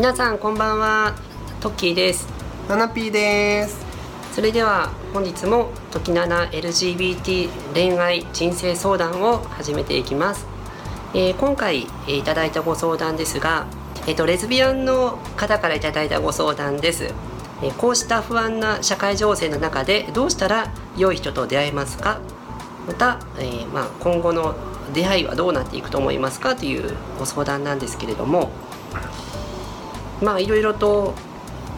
皆さんこんばんは、トッキーです。ナナピーです。それでは本日も「トキナナ LGBT 恋愛人生相談」を始めていきます。今回いただいたご相談ですが、レズビアンの方からいただいたご相談です。こうした不安な社会情勢の中でどうしたら良い人と出会えますか、また、今後の出会いはどうなっていくと思いますかというご相談なんですけれども、いろいろと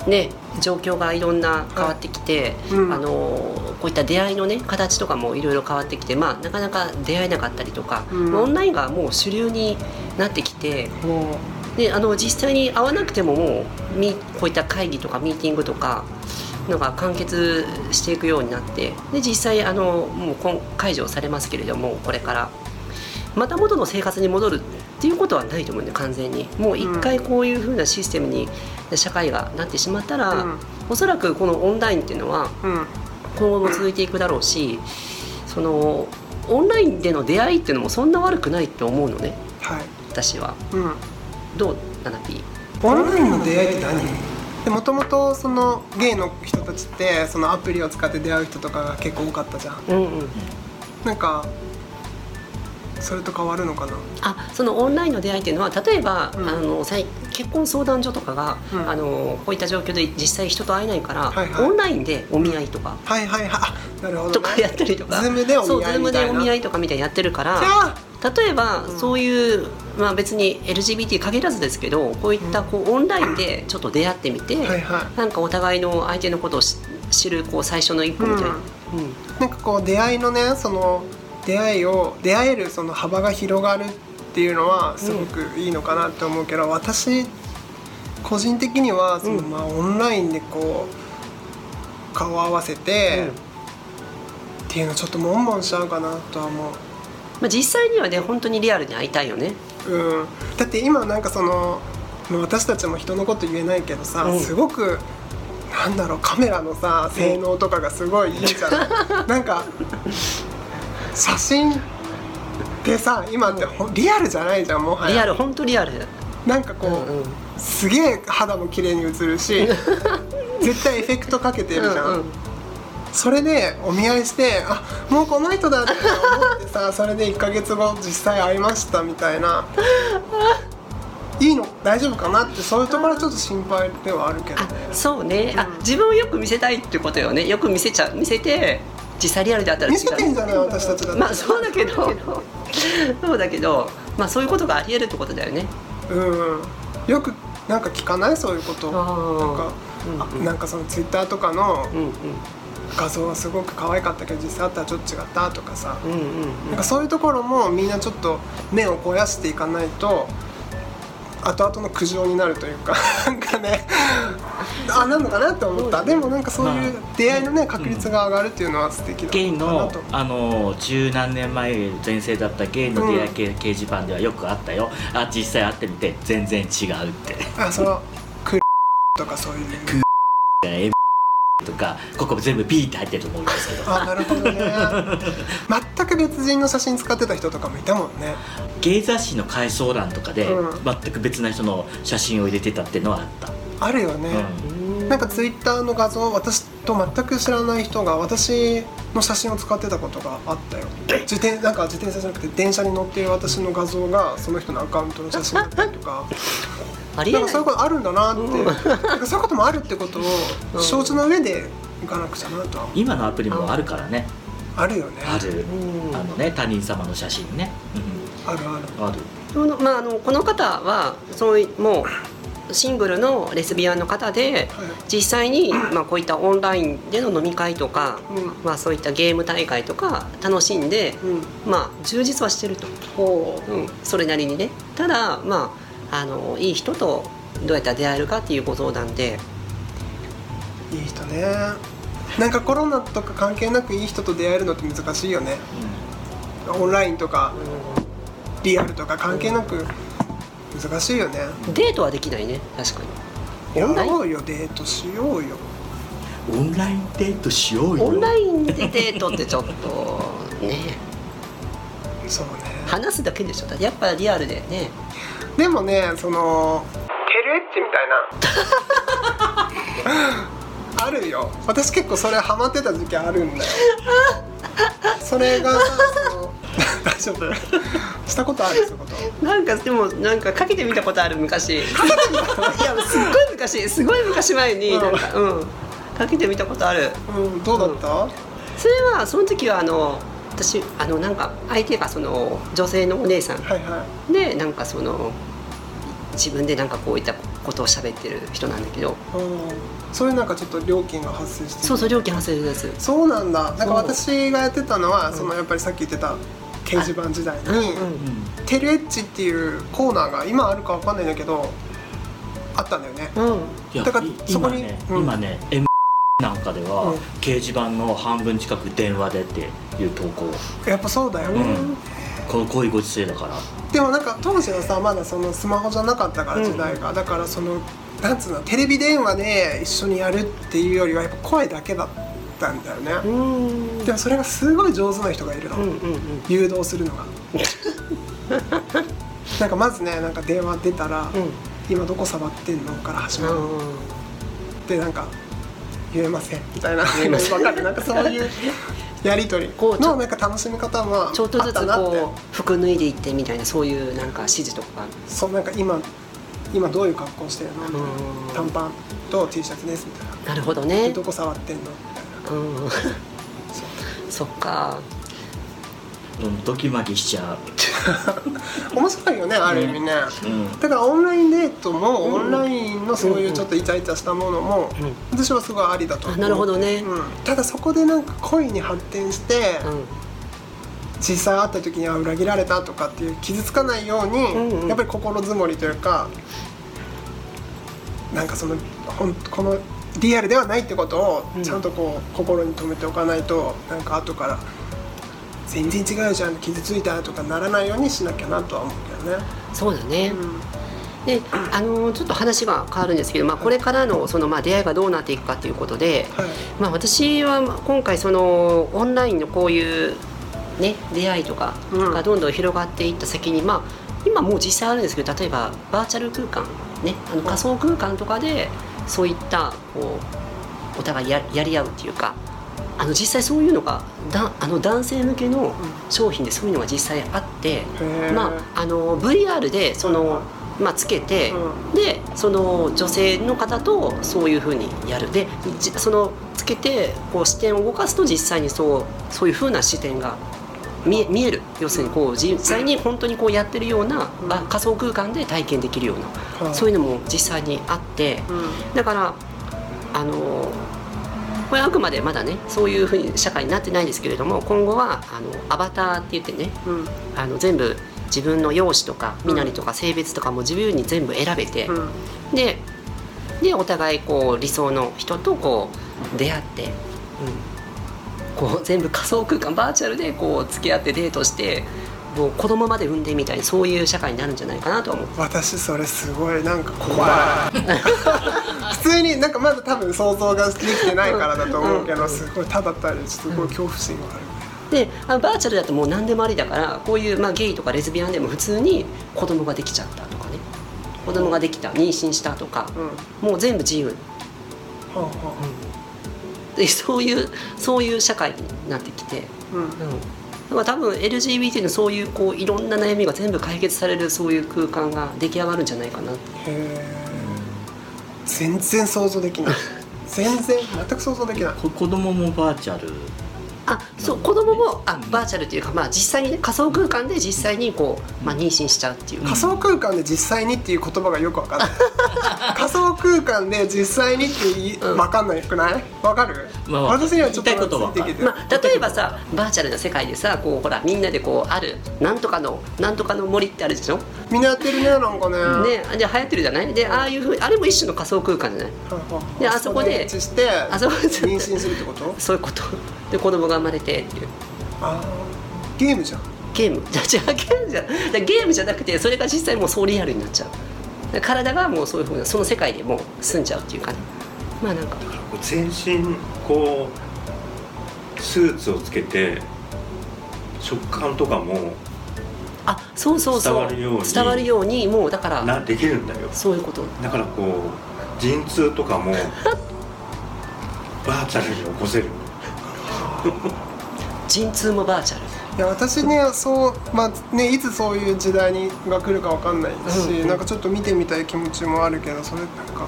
ね、状況がいろんな変わってきて、こういった出会いのね形とかもいろいろ変わってきて、なかなか出会えなかったりとか、オンラインがもう主流になってきて、で実際に会わなくてももうこういった会議とかミーティングとかのが完結していくようになって、で実際もう解除されますけれども、これからまた元の生活に戻るっていうことはないと思うんで、完全にもう一回こういう風なシステムに社会がなってしまったら、おそらくこのオンラインっていうのは今後も続いていくだろうし、そのオンラインでの出会いっていうのもそんな悪くないと思うのね、私は。どう、ナナピー？オンラインの出会いって何？もともとゲイの人たちってそのアプリを使って出会う人とかが結構多かったじゃん。なんかそれと変わるのかな。そのオンラインの出会いっていうのは、例えば、結婚相談所とかが、こういった状況で実際人と会えないから、オンラインでお見合いとか、なるほどね、とかやったりとか、Zoom でお見合いとかみたいなやってるから、例えば、そういう、別に LGBT 限らずですけど、こういったオンラインでちょっと出会ってみて、なんかお互いの相手のことを知る最初の一歩みたいな。なんか出会いのね、出会えるその幅が広がるっていうのはすごくいいのかなって思うけど、私個人的にはオンラインで顔を合わせて、っていうのちょっとモンモンしちゃうかなとは思う。実際にはね、本当にリアルに会いたいよね。だって今なんか私たちも人のこと言えないけどさ、すごくカメラのさ性能とかがすごいいいじゃない。なんか写真ってさ、今ってリアルじゃないじゃん、もはや。本当リアル。なんかすげえ肌も綺麗に映るし、絶対エフェクトかけてるじゃん。それでお見合いして、もうこの人だって思ってさ、それで1ヶ月後実際会いましたみたいな。いいの大丈夫かなって、そういうところはちょっと心配ではあるけどね。そうね。自分をよく見せたいってことよね。よく見せて。実際リアルであったら違う。見せてんじゃない、私たちだって。そうだけどそうだけど、そういうことがありえるってことだよね。よくなんか聞かない、そういうこと。なんかそのツイッターとかの画像はすごく可愛かったけど、実際あったらちょっと違ったとかさ、なんかそういうところもみんなちょっと目を肥やしていかないと後々の苦情になるというかなんかね、なんのかなって思った。でもなんかそういう出会いのね、確率が上がるっていうのは素敵だなと。ゲイの十何年前全盛だったゲイの出会い掲示板ではよくあったよ。実際会ってみて全然違うって。クとかそういうクエとか、ここ全部ビーって入ってると思うんですけど。なるほどね。全く別人の写真使ってた人とかもいたもんね。ゲイ雑誌の回想欄とかで全く別な人の写真を入れてたっていうのはあった。あるよね。なんかツイッターの画像、私と全く知らない人が私の写真を使ってたことがあったよ。なんか自転車じゃなくて電車に乗っている私の画像がその人のアカウントの写真だったりとか。なんかそういうことあるんだなって、なんかそういうこともあるってことを承知の上でいかなくちゃなとは思う。今のアプリもあるからね。あるよね。ある。他人様の写真ね。あるある。この方はもうシングルのレスビアンの方で、実際にこういったオンラインでの飲み会とか、そういったゲーム大会とか楽しんで、充実はしてると。それなりにね。ただいい人とどうやったら出会えるかっていうご相談で。いい人ね。なんかコロナとか関係なくいい人と出会えるのって難しいよね。オンラインとかリアルとか関係なく難しいよね。デートはできないね、確かに。やろうよ、デートしようよ。オンラインデートしようよ。オンラインでデートってちょっとね。そうね。話すだけでしょ。やっぱリアルでね。でもね、テルエッチみたいなあるよ。私結構それハマってた時期あるんだよそれが大丈夫したことあるってこと？なんかでもなんかかけてみたことある昔いやすっごい昔、すごい昔前になんか、うん、かけてみたことある、うん、どうだった？うん、それはその時は私なんか相手がその女性のお姉さん、はいはい、でなんかその自分でなんかこういったことを喋ってる人なんだけど、うん、そういうなんかちょっと料金が発生してる。そうそう、料金発生です。そうなんだ。なんか私がやってたのは、うん、そのやっぱりさっき言ってた掲示板時代に、うんうん、テレエッチっていうコーナーが今あるかわかんないんだけどあったんだよね、うん、だからそこに今ね、うんなんかでは、うん、掲示板の半分近く電話でっていう投稿。やっぱそうだよね、うん、こういうご時世だから。でもなんか当時はさまだそのスマホじゃなかったから時代が、うん、だからそのなんつうのテレビ電話で一緒にやるっていうよりはやっぱ声だけだったんだよね。うんでもそれがすごい上手な人がいるの、うんうんうん、誘導するのがなんかまずねなんか電話出たら、うん、今どこ触ってんのから始まる、うんうん、でなんか言えませんみたいななんかそういうやり取りのなんか楽しみ方はあったなって。ちょっとずつこう服脱いでいってみたいなそういうなんか指示とかがある。そうなんか今どういう格好してるのみたいな、短パンと T シャツですみたいな。なるほどね。どこ触ってんのみたいな、うん、そっか、うん、ドキマキしちゃう面白いよねある意味ね、うん、だからオンラインデートも、うん、オンラインのそういうちょっとイチャイチャしたものも、うん、私はすごいありだと思う。なるほどね、うん、ただそこでなんか恋に発展して、うん、実際会った時には裏切られたとかっていう傷つかないように、うんうん、やっぱり心づもりというかなんかそのこのリアルではないってことをちゃんとこう心に留めておかないとなんか後から全然違うじゃん傷ついたとかならないようにしなきゃなとは思うけどね。そうだね、うん、でちょっと話が変わるんですけど、まあ、これからの、 その、まあ、出会いがどうなっていくかということで、はいまあ、私は今回そのオンラインのこういう、ね、出会いとかがどんどん広がっていった先に、うんまあ、今もう実際あるんですけど例えばバーチャル空間、ね、仮想空間とかでそういったこうお互い やり合うっていうか実際そういうのが男性向けの商品でそういうのが実際あって、まあ、VR でその、まあ、つけて、うん、でその女性の方とそういう風にやるでそのつけてこう視点を動かすと実際にそういう風な視点が見える。要するにこう実際に本当にこうやってるような、うん、仮想空間で体験できるような、うん、そういうのも実際にあって、うん、だからこれあくまでまだねそういうふうに社会になってないんですけれども今後はアバターって言ってね、うん、全部自分の容姿とか身なりとか性別とかも自由に全部選べて、うん、でお互いこう理想の人とこう出会って、うん、こう全部仮想空間バーチャルでこう付き合ってデートしてもう子供まで産んでみたいなそういう社会になるんじゃないかなと思う。私それすごいなんか怖い普通になんかまだ多分想像ができてないからだと思うけど、うん、すごいただ単にすごい恐怖心がある、うん、でバーチャルだともう何でもありだからこういう、まあ、ゲイとかレズビアンでも普通に子供ができちゃったとかね子供ができた妊娠したとか、うん、もう全部自由、はあはあ、でそういう社会になってきて、うんうん多分 LGBT のそういうこういろんな悩みが全部解決されるそういう空間が出来上がるんじゃないかな。へえ。全然想像できない。全く想像できない。子供もバーチャル。あ、そう子供もバーチャルっていうかまあ実際に、ね、仮想空間で実際にこう、まあ、妊娠しちゃうっていう。仮想空間で実際にっていう言葉がよくわかんない。仮想空間で実際にってわかんないくない？わかる？まあ、私にはちょっとついてきて、まあ、例えばさバーチャルな世界でさこうほらみんなでこうあるなんとかの森ってあるでしょ。みんなやってるねなんかね。ねじゃ流行ってるじゃない。でああいう風にあれも一種の仮想空間じゃない。であそこでして妊娠するってこと？そういうこと。で子供が生まれてっていう。あゲームじゃん。ゲームじゃあゲームじゃん。ゲームじゃなくてそれが実際もうそうリアルになっちゃう。体がもうそういう風なその世界でもう住んじゃうっていうかね。まあなんか全身こうスーツをつけて食感とかもあ、そうそうそう、伝わるようにもうだからなできるんだよ。そういうこと。だからこう陣痛とかもバーチャルに起こせる。陣痛もバーチャル。いや私ね、そう、まあね、いつそういう時代が来るかわかんないし、うんうん、なんかちょっと見てみたい気持ちもあるけど、それなんか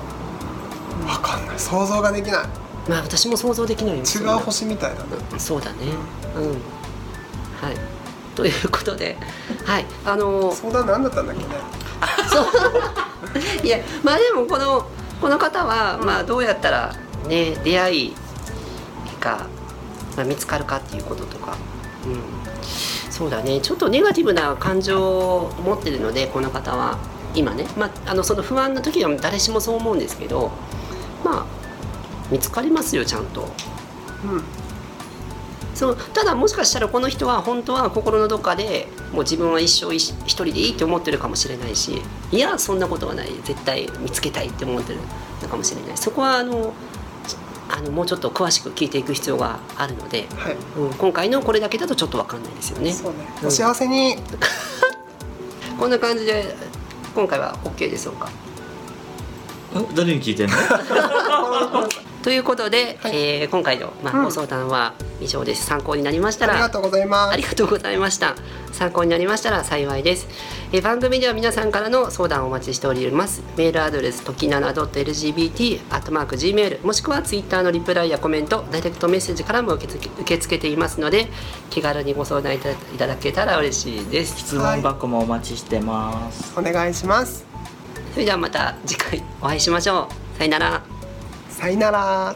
わかんない、想像ができない。まあ私も想像できないよ。違う星みたいだね。そうだね。うん。はい。ということで、はい、相談何だったんだっけね。そう。いや、まあでもこの方は、うん、まあどうやったらね出会いが、まあ、見つかるかっていうこととか。うん、そうだね、ちょっとネガティブな感情を持ってるのでこの方は今ね、まあ、その不安な時は誰しもそう思うんですけど、まあ見つかりますよちゃんと、うん、そうただもしかしたらこの人は本当は心のどっかでもう自分は一生一人でいいって思ってるかもしれないし、いやそんなことはない、絶対見つけたいって思ってるのかもしれない。そこはもうちょっと詳しく聞いていく必要があるので、はい、うん、今回のこれだけだとちょっと分かんないですよね。そうね、お幸せに。こんな感じで今回は OK でしょうか。誰に聞いてんの？ということで、はい、今回の、まあ、ご相談は以上です。参考になりましたらありがとうございます。ありがとうございました。参考になりましたら幸いです。番組では皆さんからの相談をお待ちしております。メールアドレスtoki7.lgbt@gmail もしくはツイッターのリプライやコメント、ダイレクトメッセージからも受け付けていますので、気軽にご相談いただけたら嬉しいです。質問箱もお待ちしてます。はい、お願いします。それではまた次回お会いしましょう。さよなら。さよなら。